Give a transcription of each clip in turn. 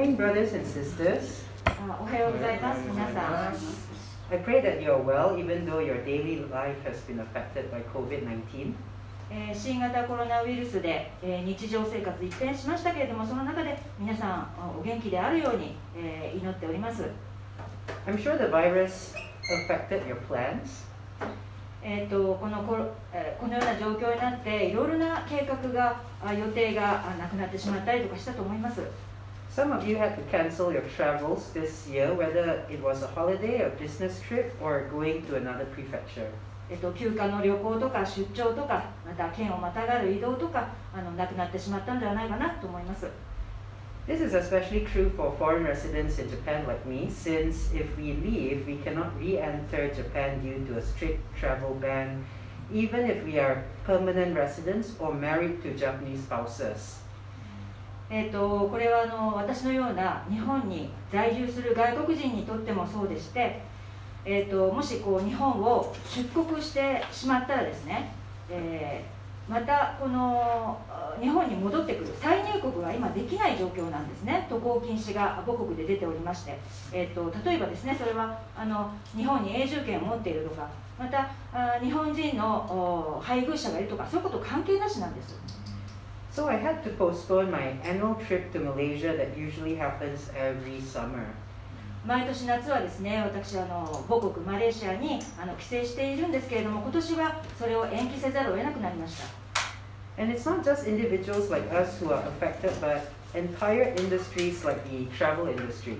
morning, brothers and sisters. おはようございます、皆さん。I pray that you are well, even though your daily life has been affected by COVID-19. 新型コロナウイルスで日常生活一変しましたけれども、その中で皆さんお元気であるように祈っております。I'm sure the virus affected your plans. このような状況になって、いろいろな計画が、予定がなくなってしまったりとかしたと思います。Some of you had to cancel your travels this year, whether it was a holiday, a business trip, or going to another prefecture. 休暇の旅行とか出張とか、また県をまたがる移動とか、なくなってしまったんではないかなと思います。This is especially true for foreign residents in Japan like me, since if we leave, we cannot re-enter Japan due to a strict travel ban, even if we are permanent residents or married to Japanese spouses. これは私のような日本に在住する外国人にとってもそうでして、もしこう日本を出国してしまったらですね、またこの日本に戻ってくる再入国が今できない状況なんですね。渡航禁止が母国で出ておりまして、例えばですね、それは日本に永住権を持っているとか、また日本人の配偶者がいるとか、そういうこと関係なしなんです。 So I had to postpone my annual trip to Malaysia that usually happens every summer. 毎年夏はですね、私は母国マレーシアに帰省しているんですけれども、今年はそれを延期せざるを得なくなりました。And it's not just individuals like us who are affected, but entire industries like the travel industry.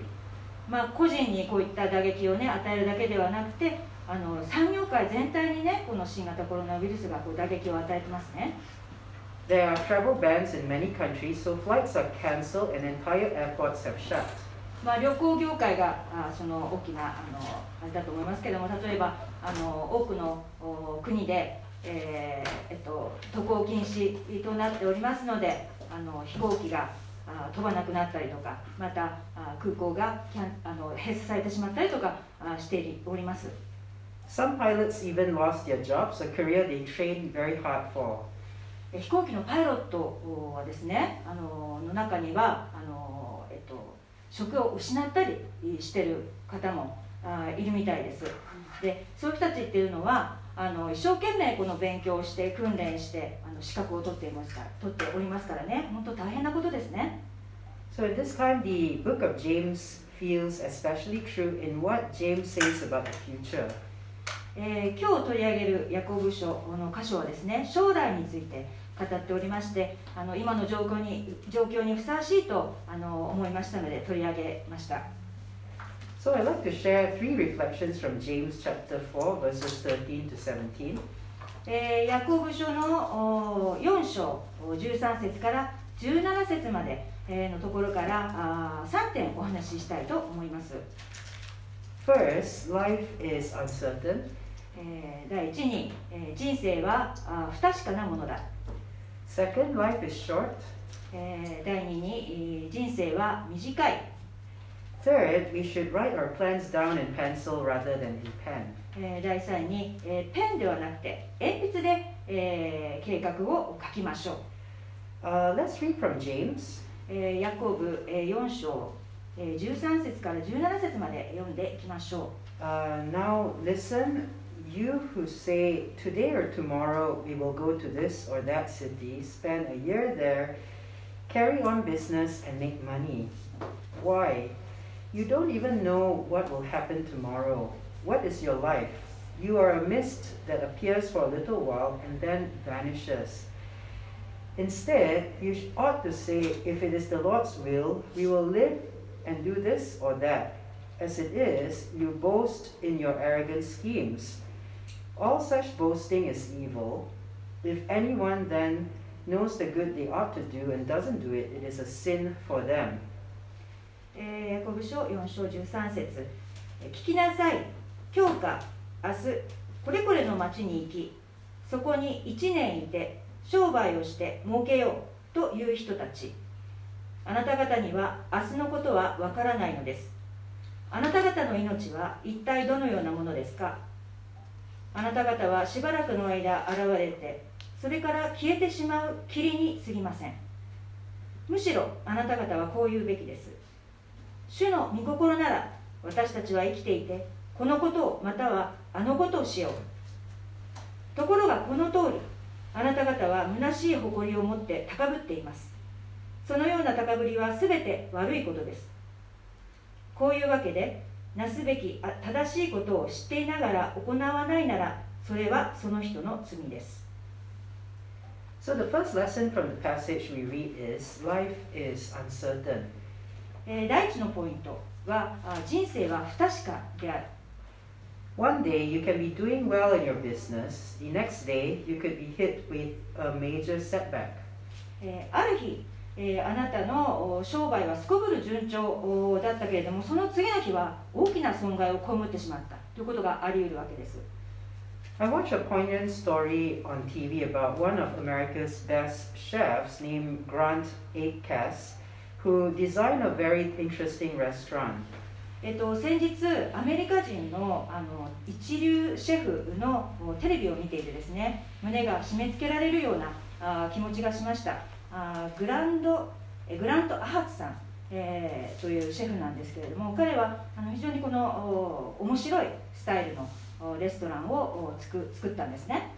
まあ個人にこういった打撃をね与えるだけではなくて、産業界全体にねこの新型コロナウイルスがこう打撃を与えてますね。There are travel bans in many countries, so flights are cancelled and entire airports have shut. まあ旅行業界がその大きなあれだと思いますけども、例えば多くの国で。渡航禁止となっておりますので、飛行機が飛ばなくなったりとか、また空港が閉鎖されてしまったりとかしております。 Some pilots even lost their jobs, a career they trained very hard for. 飛行機のパイロットはですね、の中には職を失ったりしてる方もいるみたいです。で、そういう人たちっていうのは一生懸命この勉強をして訓練して資格を取っておりますからね、本当大変なことですね。So at this time, the book of James feels especially true in what James says about the future. 今日取り上げるヤコブ書の箇所はですね、将来について語っておりまして、今の状況にふさわしいと思いましたので取り上げました。So I'd like to share three reflections from James chapter 4, verses 13 to 17. ヤコブ書の4章13節から17節までのところから3点お話ししたいと思います。First, life is uncertain. 第一に、人生は不確かなものだ。Second, life is short. 第二に、人生は短い。Third, we should write our plans down in pencil rather than in pen. 第3に、ペンではなくて鉛筆で、計画を書きましょう。Let's read from James. ヤコブ4章13節から17節まで読んでいきましょう。Now listen, you who say, today or tomorrow we will go to this or that city, spend a year there, carry on business and make money. Why?You don't even know what will happen tomorrow. What is your life? You are a mist that appears for a little while and then vanishes. Instead, you ought to say, if it is the Lord's will, we will live and do this or that. As it is, you boast in your arrogant schemes. All such boasting is evil. If anyone then knows the good they ought to do and doesn't do it, it is a sin for them.ヤコブ書4章13節、聞きなさい、今日か明日これこれの町に行き、そこに1年いて商売をして儲けようという人たち、あなた方には明日のことはわからないのです。あなた方の命は一体どのようなものですか。あなた方はしばらくの間現れて、それから消えてしまう霧に過ぎません。むしろあなた方はこう言うべきです。主の御心なら私たちは生きていて、このことをまたはあのことをしよう。ところがこの通り、あなた方は虚しい誇りを持って高ぶっています。そのような高ぶりはすべて悪いことです。こういうわけで、なすべき正しいことを知っていながら行わないなら、それはその人の罪です。So the first lesson from the passage we read is, life is uncertain. 第一のポイントは、人生は不確かである。One day you can be doing well in your business. The next day you could be hit with a major setback. ある日、あなたの商売はすこぶる順調だったけれども、その次の日は大きな損害を被ってしまったということがあり得るわけです。I watched a poignant story on TV about one of America's best chefs named Grant Achatz, who designed a very interesting restaurant.先日アメリカ人の一流シェフのテレビを見ていてですね、胸が締め付けられるような気持ちがしました。グラント・アハツさん、というシェフなんですけれども、彼は非常にこの面白いスタイルのレストランを作ったんですね。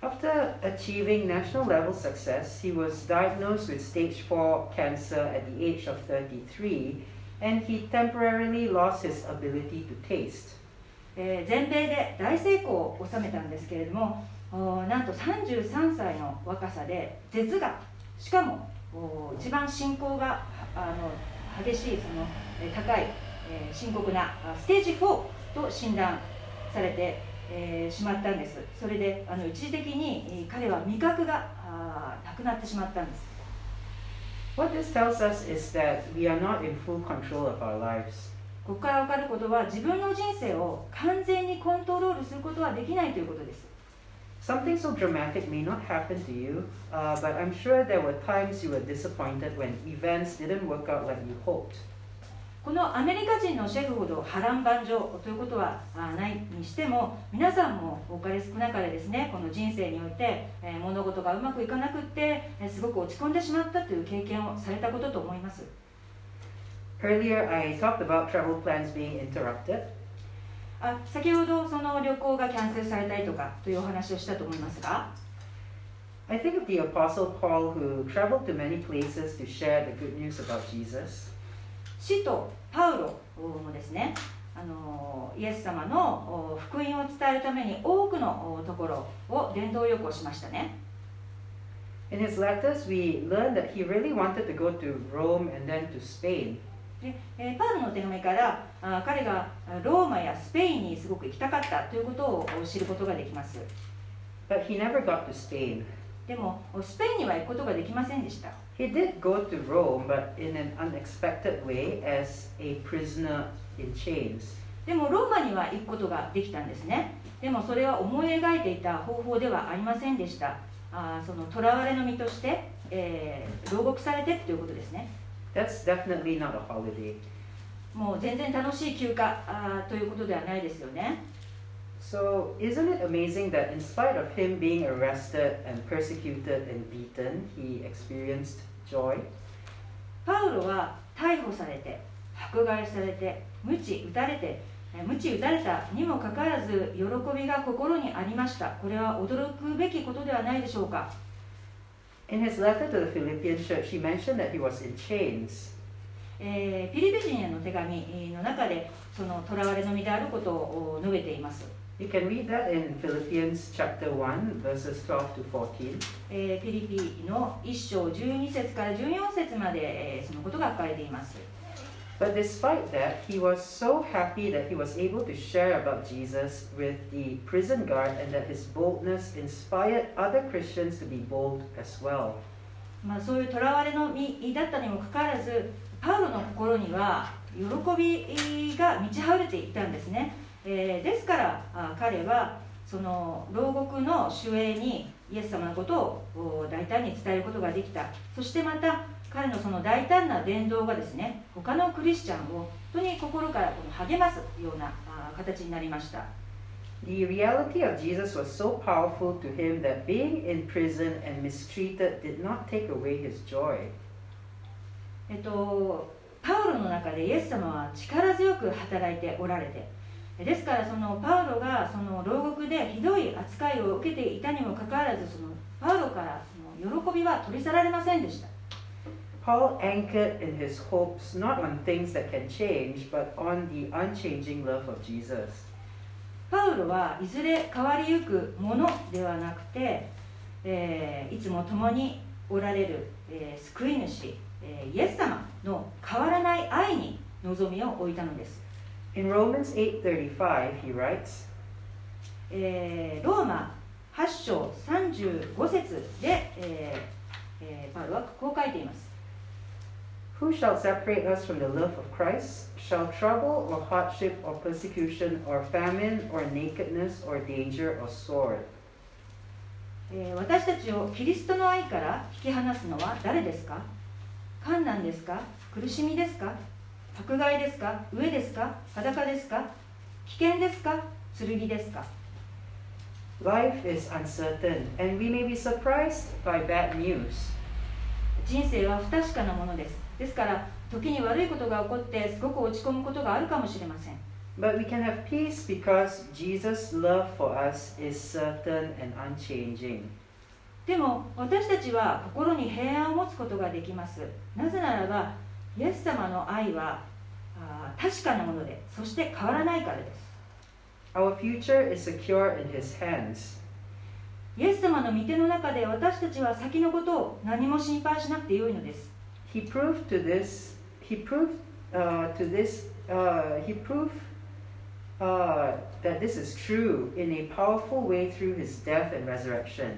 After achieving national level success, he was diagnosed with stage 4 cancer at the age of 33.And he temporarily lost his ability to taste. 全米で大成功を収めたんですけれども、なんと33歳の若さで舌が、しかも一番進行が激しい、その高い深刻なステージ4と診断されて、しまったんです。それで一時的に彼は味覚がなくなってしまったんです。What this tells us is that we are not in full control of our lives. ここからわかることは、自分の人生を完全にコントロールすることはできないということです。Something so dramatic may not happen to you, but I'm sure there were times you were disappointed when events didn't work out like you hoped. このアメリカ人のシェフほど波乱万丈ということはないにしても、皆さんも多かれ少なかれですね、この人生によって物事がうまくいかなくってすごく落ち込んでしまったという経験をされたことと思います。Earlier, I talked about travel plans being interrupted. 先ほどその旅行がキャンセルされたりとかというお話をしたと思いますが、I think of the Apostle Paul who traveled to many places to share the good news about Jesus.使徒パウロもですね、イエス様の福音を伝えるために多くのところを伝道旅行しましたね。In his letters, we learned that he really wanted to go to Rome and then to Spain. パウロの手紙から、彼がローマやスペインにすごく行きたかったということを知ることができます。But he never got to Spain.でもスペインには行くことができませんでした。He did go to Rome, but in an unexpected way as a prisoner in chains. でもローマには行くことができたんですね。でもそれは思い描いていた方法ではありませんでした。その囚われの身として、牢獄されてということですね。That's definitely not a holiday. もう全然楽しい休暇ということではないですよね。So, isn't it amazing that in spite of him being arrested and persecuted and beaten, he experienced joy? パウロは逮捕されて、迫害されて、鞭打たれたにもかかわらず、喜びが心にありました。これは驚くべきことではないでしょうか。In his letter to the Philippian church, he mentioned that he was in chains.ピリピ人への手紙の中でその囚われの身であることを述べています。You can read that in Philippians chapter 1 verses 12 to 14. ピリピの1章12節から14節までそのことが書かれています。But despite that, he was so happy that he was able to share about Jesus with the prison guard and that his boldness inspired other Christians to be bold as well. まあそういう囚われの身だったにもかかわらず、パウロの心には喜びが満ち溢れていたんですね。ですから彼はその牢獄の守衛にイエス様のことを大胆に伝えることができた。そしてまた彼のその大胆な伝道がですね、他のクリスチャンを本当に心から励ますような形になりました。The reality of Jesus was so powerful to him that being in prison and mistreated did not take away his joy. パウロの中中でイエス様は力強く働いておられて、ですからそのパウロがその牢獄でひどい扱いを受けていたにもかかわらず、そのパウロからその喜びは取り去られませんでした。Paul anchored in his hopes not on things that can change, but on the unchanging love of Jesus. パウロはいずれ変わりゆくものではなくて、いつも共におられる、救い主、イエス様の変わらない愛に望みを置いたのです。In Romans 8:35, he writes, ローマ8章35節で、パウロはこう書いています。Who shall separate us from the love of Christ? Shall trouble or hardship or persecution or famine or nakedness or danger or sword? 私たちをキリストの愛から引き離すのは誰ですか？患難ですか？苦しみですか？迫害ですか？飢えですか？裸ですか？危険ですか？剣ですか？ Life is uncertain, and we may be surprised by bad news. 人生は不確かなものです。ですから、時に悪いことが起こって、すごく落ち込むことがあるかもしれません。But we can have peace because Jesus' love for us is certain and unchanging. でも、私たちは心に平安を持つことができます。なぜならば、イエス様の愛は確かなもので、そして変わらないからです。Our future is secure in His hands. イエス様の御手の中で、私たちは先のことを何も心配しなくてよいのです。He proved to this. He proved that this is true in a powerful way through his death and resurrection.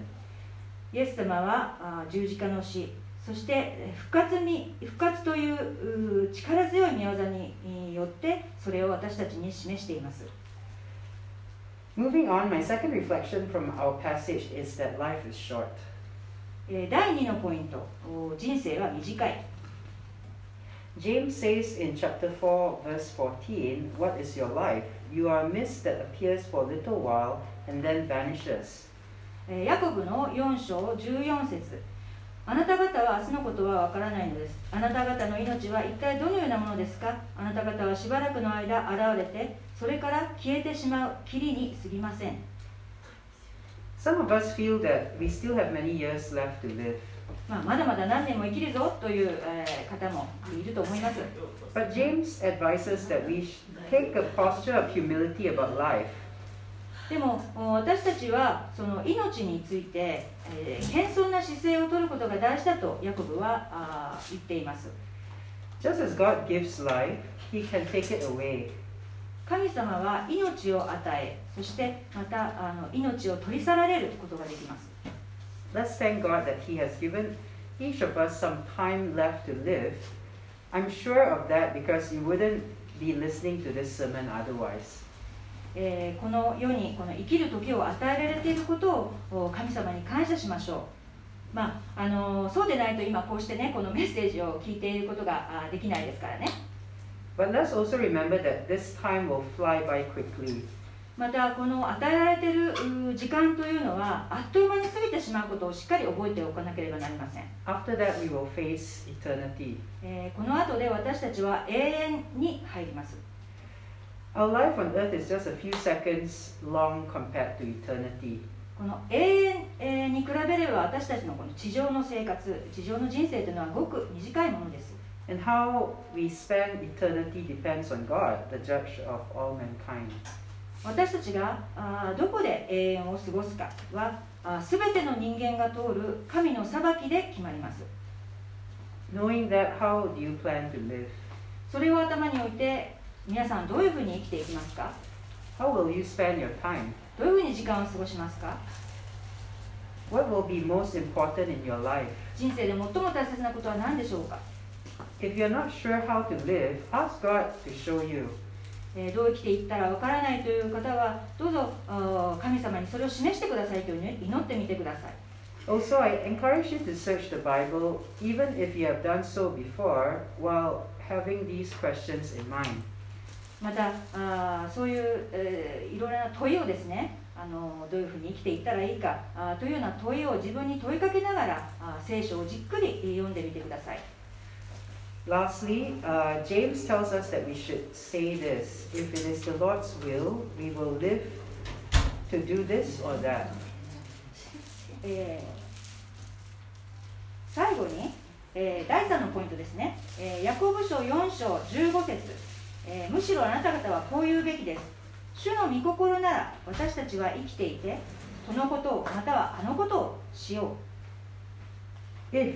イエス様は十字架の死、そして復活という力強い御業によってそれを私たちに示しています。Moving on, my second reflection from our passage is that life is short.第2のポイント、人生は短い。James says in chapter 4, verse 14, What is your life? You are a mist that appears for a little while and then vanishes. ヤコブの4章14節、あなた方は明日のことはわからないのです。あなた方の命は一体どのようなものですか？あなた方はしばらくの間現れて、それから消えてしまう霧に過ぎません。Some of us feel that we still have many years left to live. まだまだ何年も生きるぞという方もいると思います。But James advises that we take a posture of humility about life. でも私たちはその命について謙遜な姿勢を取ることが大事だとヤコブは言っています。Just as God gives life, He can take it away.神様は命を与え、そしてまた命を取り去られることができます。Let's thank God that He has given each of us some time left to live. I'm sure of that because you wouldn't be listening to this sermon otherwise. この世にこの生きる時を与えられていることを神様に感謝しましょう。そうでないと今こうしてね、このメッセージを聞いていることができないですからね。But let's also remember that this time will fly by quickly. またこの与えられている時間というのはあっという間に過ぎてしまうことをしっかり覚えておかなければなりません。After that, we will face eternity. この後で私たちは永遠に入ります。Our life on earth is just a few seconds long compared to eternity. この永遠に比べれば私たちのこの地上の生活、地上の人生というのはごく短いものです。And how we spend eternity depends on God, the judge of all mankind. 私たちがどこで永遠を過ごすかはすべての人間が通る神の裁きで決まります。Knowing that, how do you plan to live? それを頭に置いて皆さんどういうふうに生きていきますか？ How will you spend your time? どういうふうに時間を過ごしますか？ What will be most important in your life? 人生で最も大切なことは何でしょうか？If you're not sure how to live, ask God to show you. どう生きていったらわからないという方は、どうぞ神様にそれを示してくださいと祈ってみてください。Also, I encourage you to search the Bible, even if you have done so before, while having these questions in mind. また、そういういろいろな問いをですね、どういうふうに生きていったらいいかというような問いを自分に問いかけながら、聖書をじっくり読んでみてください。Lastly, James tells us that we should say this: if it is the Lord's will, we will live to do this or that. 最後に、第3のポイントですね。ヤコブ書4章15節、むしろあなた方はこう言うべきです。主の御心なら私たちは生きていて、そのことをまたはあのことをしよう。 If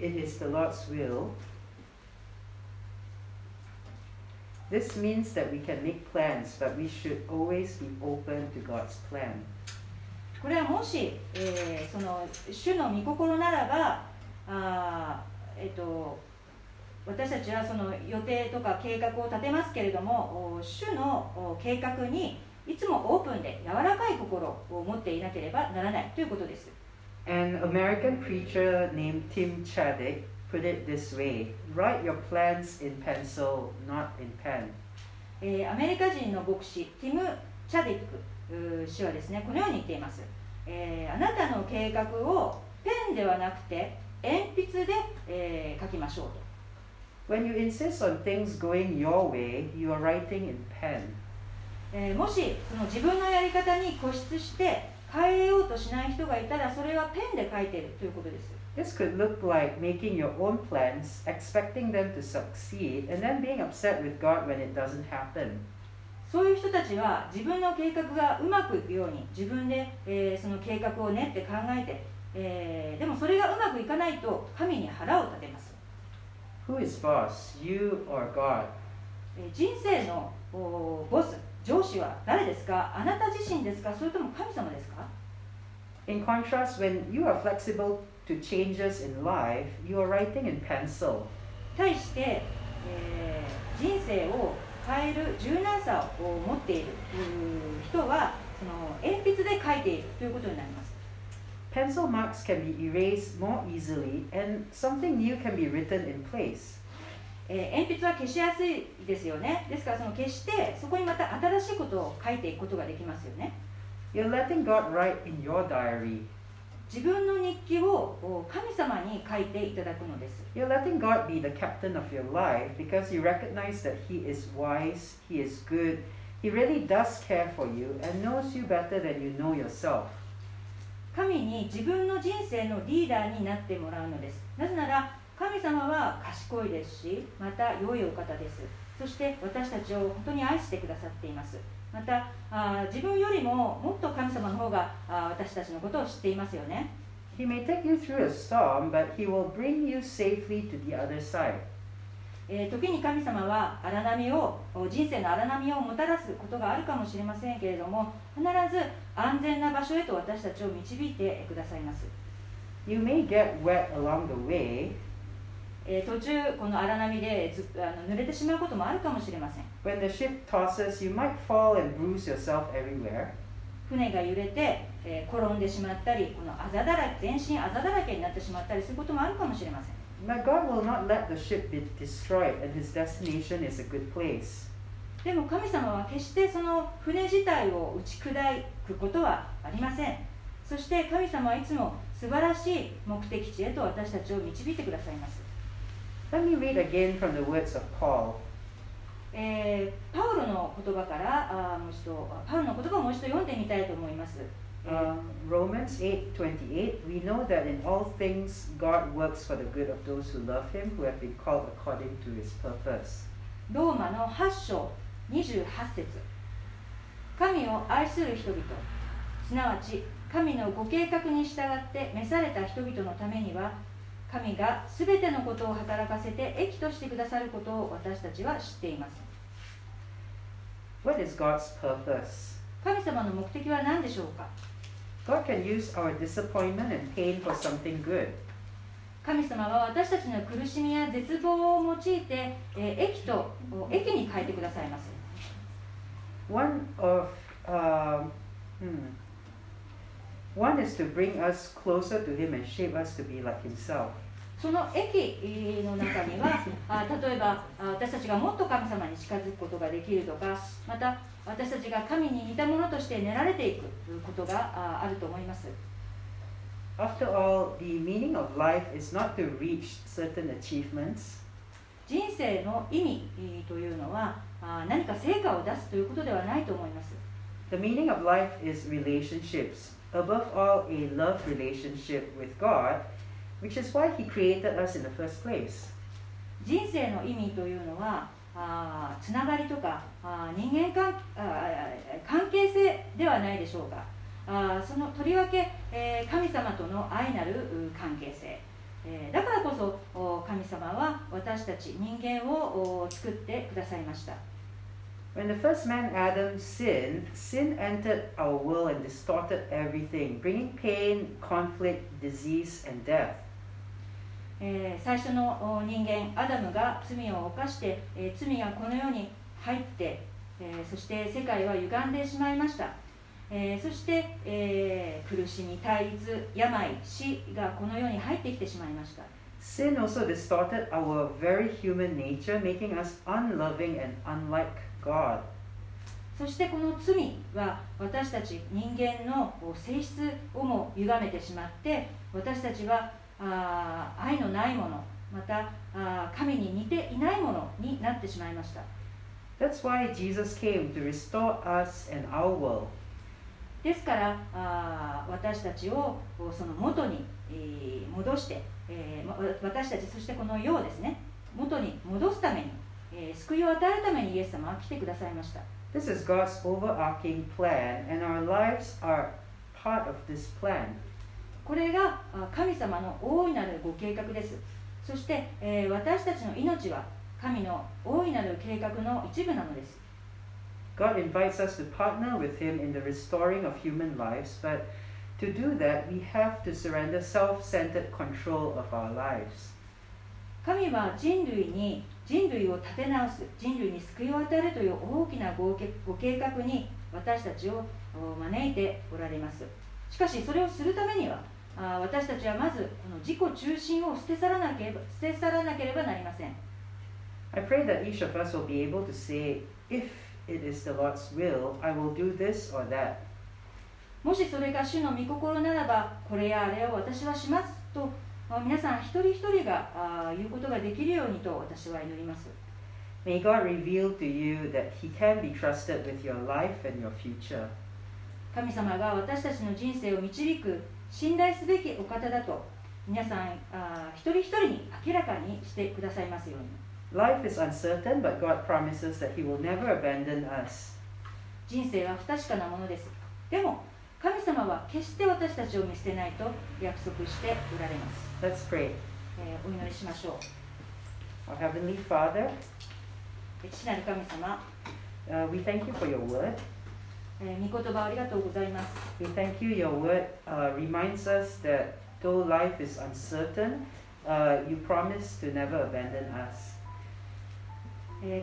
it is the Lord's will, this means that we can make plans, but we should always be open to God's plan. これはもし、その主の御心ならば、私たちはその予定とか計画を立てますけれども、主の計画にいつもオープンで柔らかい心を持っていなければならないということです。An American preacher named Tim Chaddick put it this way: write your plans in pencil, not in pen. アメリカ人の牧師ティム・チャディック氏はですね、このように言っています。あなたの計画をペンではなくて鉛筆で、書きましょうと。When you insist on things going your way, you are writing in pen. もしその自分のやり方に固執して変えようとしない人がいたら、それはペンで書いているということです。This could look like making your own plans, expecting them to succeed, and then being upset with God when it doesn't happen. そういう人たちは自分の計画がうまくいくように自分で、その計画を練って考えて、でもそれがうまくいかないと神に腹を立てます。Who is boss, you or God? 人生のボス、上司は誰ですか？あなた自身ですか？それとも神様ですか？ In contrast, when you are flexible to changes in life, you are writing in pencil. 対して、人生を変える柔軟さを持っている人は、その鉛筆で書いているということになります。Pencil marks can be erased more easily, and something new can be written in place. 鉛筆は消しやすいですよね。ですからその消して、そこにまた新しいことを書いていくことができますよね。You're letting God write in your diary. 自分の日記を神様に書いていただくのです。You're letting God be the captain of your life because you recognize that He is wise, He is good, He really does care for you and knows you better than you know yourself.神に自分の人生のリーダーになってもらうのです。なぜなら神様は賢いですし、また良いお方です。そして私たちを本当に愛してくださっています。また自分よりももっと神様の方が私たちのことを知っていますよね。He may take you through a storm, but he will bring you safely to the other side. 時に神様は荒波を、人生の荒波をもたらすことがあるかもしれませんけれども、必ず安全な場所へと私たちを導いてくださいます。You may get wet along the way. 途中この荒波で濡れてしまうこともあるかもしれません。When the ship tosses, you might fall and bruise yourself everywhere. 船が揺れて、転んでしまったり、この全身あざだらけになってしまったりすることもあるかもしれません。But God will not let the ship be destroyed, and His destination is a good place. でも神様は決してその船自体を打ち砕くことはありません。そして神様はいつも素晴らしい目的地へと私たちを導いてくださいます。Let me read again from the words of Paul. パウロの言葉からパウロの言葉をもう一度読んでみたいと思います。Romans 8:28, we know that in all things God works for the good of those who love Him, who have been called according to His purpose. ローマの8章28節、神を愛する人々、すなわち神のご計画に従って召された人々のためには、神がすべてのことを働かせて益としてくださることを私たちは知っています。What is God's purpose? 神様の目的は何でしょうか？God can use our disappointment and pain for something good. 神様は私たちの苦しみや絶望を用いて、益に変えてくださいます。One is to bring us closer to Him and shape us to be like Himself. その益の中には、例えば私たちがもっと神様に近づくことができるとか、また私たちが神に似たものとして練られていくことがあると思います。After all, the meaning of life is not to reach certain achievements. 人生の意味というのは何か成果を出すということではないと思います。The meaning of life is relationships, above all a love relationship with God, which is why He created us in the first place. 人生の意味というのはつながりとか人間関係性ではないでしょうか。そのとりわけ神様との愛なる関係性。だからこそ神様は私たち人間を作ってくださいました。When the first man Adam sinned, sin entered our world and distorted everything, bringing pain, conflict, disease, and death. 最初の人間アダムが罪を犯して罪がこの世に入ってそして世界は歪んでしまいました。そして、苦しみ、対立、病、死がこの世に入ってきてしまいました。Sin also distorted our very human nature, making us unloving and unlike God. そしてこの罪は私たち人間の性質をも歪めてしまって、私たちは愛のないもの、また神に似ていないものになってしまいました。That's why Jesus came to restore us and our world.ですから私たちをその元に戻して、私たちそしてこの世をですね、元に戻すために、救いを与えるためにイエス様は来てくださいました。This is God's overarching plan, and our lives are part of this plan. これが神様の大いなるご計画です。そして、私たちの命は神の大いなる計画の一部なのです。God invites us to partner with Him in the restoring of human lives, but to do that, we have to surrender self-centered control of our lives. 神は人類を立て直す、人類に救いを与えるという大きなご計画に私たちを招いておられます。しかし、それをするためには、私たちはまずこの自己中心を捨て去らなければなりません。I pray that each of us will be able to say, if It is the Lord's will. I will do this or that. もしそれが主の御心ならば、これやあれを私はしますと、皆さん一人一人が言うことができるようにと私は祈ります。May God reveal to you that He can be trusted with your life and your future. 神様が私たちの人生を導く信頼すべきお方だと、皆さん一人一人に明らかにしてくださいますように。Life is uncertain, but God promises that He will never abandon us. 人生は不確かなものです。でも、神様は決して私たちを見捨てないと約束しておられます。Let's pray. お祈りしましょう。Our Heavenly Father, 父なる神様、we thank you for your word. 御言葉ありがとうございます。We thank you. Your word reminds us that though life is uncertain, you promise to never abandon us.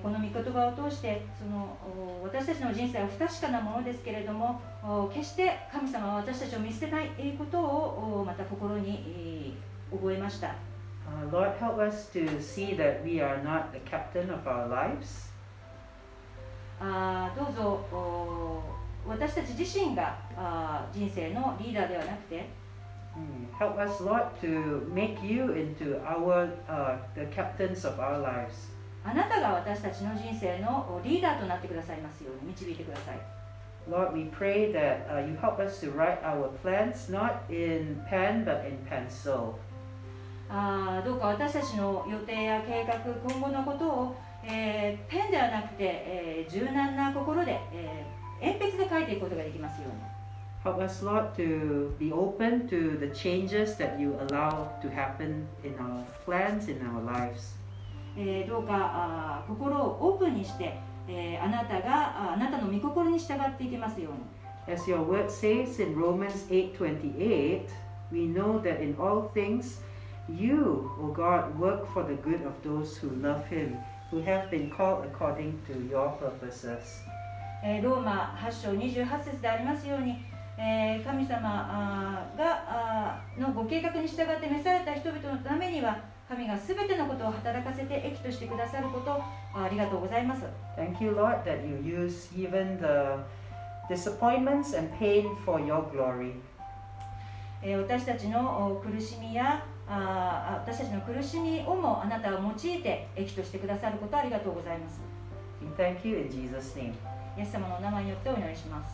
この御言葉を通してその私たちの人生は不確かなものですけれども決して神様は私たちを見捨てないことをまた心に覚えました。Lord, help us to see that we are not the captain of our lives. どうぞ私たち自身が人生のリーダーではなくて。Help us, Lord, to make you into the captains of our lives.あなたが私たちの人生のリーダーとなってくださいますように導いてください。Lord, we pray that you help us to write our plans not in pen but in pencil. どうか私たちの予定や計画、今後のことを、ペンではなくて、柔軟な心で、鉛筆で書いていくことができますように。Help us, Lord, to be open to the changes that you allow to happen in our plans, in our lives.どうか心をオープンにして、あなたの御心に従っていきますように。As your word says in Romans 8:28, we know that in all things you, O God, work for the good of those who love Him, who have been called according to your purposes. ローマ8章28節でありますように、神様のご計画に従って召された人々のためには、神がすべてのことを働かせて益としてくださることをありがとうございます。Thank you, Lord, that you use even the disappointments and pain for your glory. 私たちの苦しみや私たちの苦しみをもあなたは用いて益としてくださることをありがとうございます。イエス様のお名前によってお祈りします。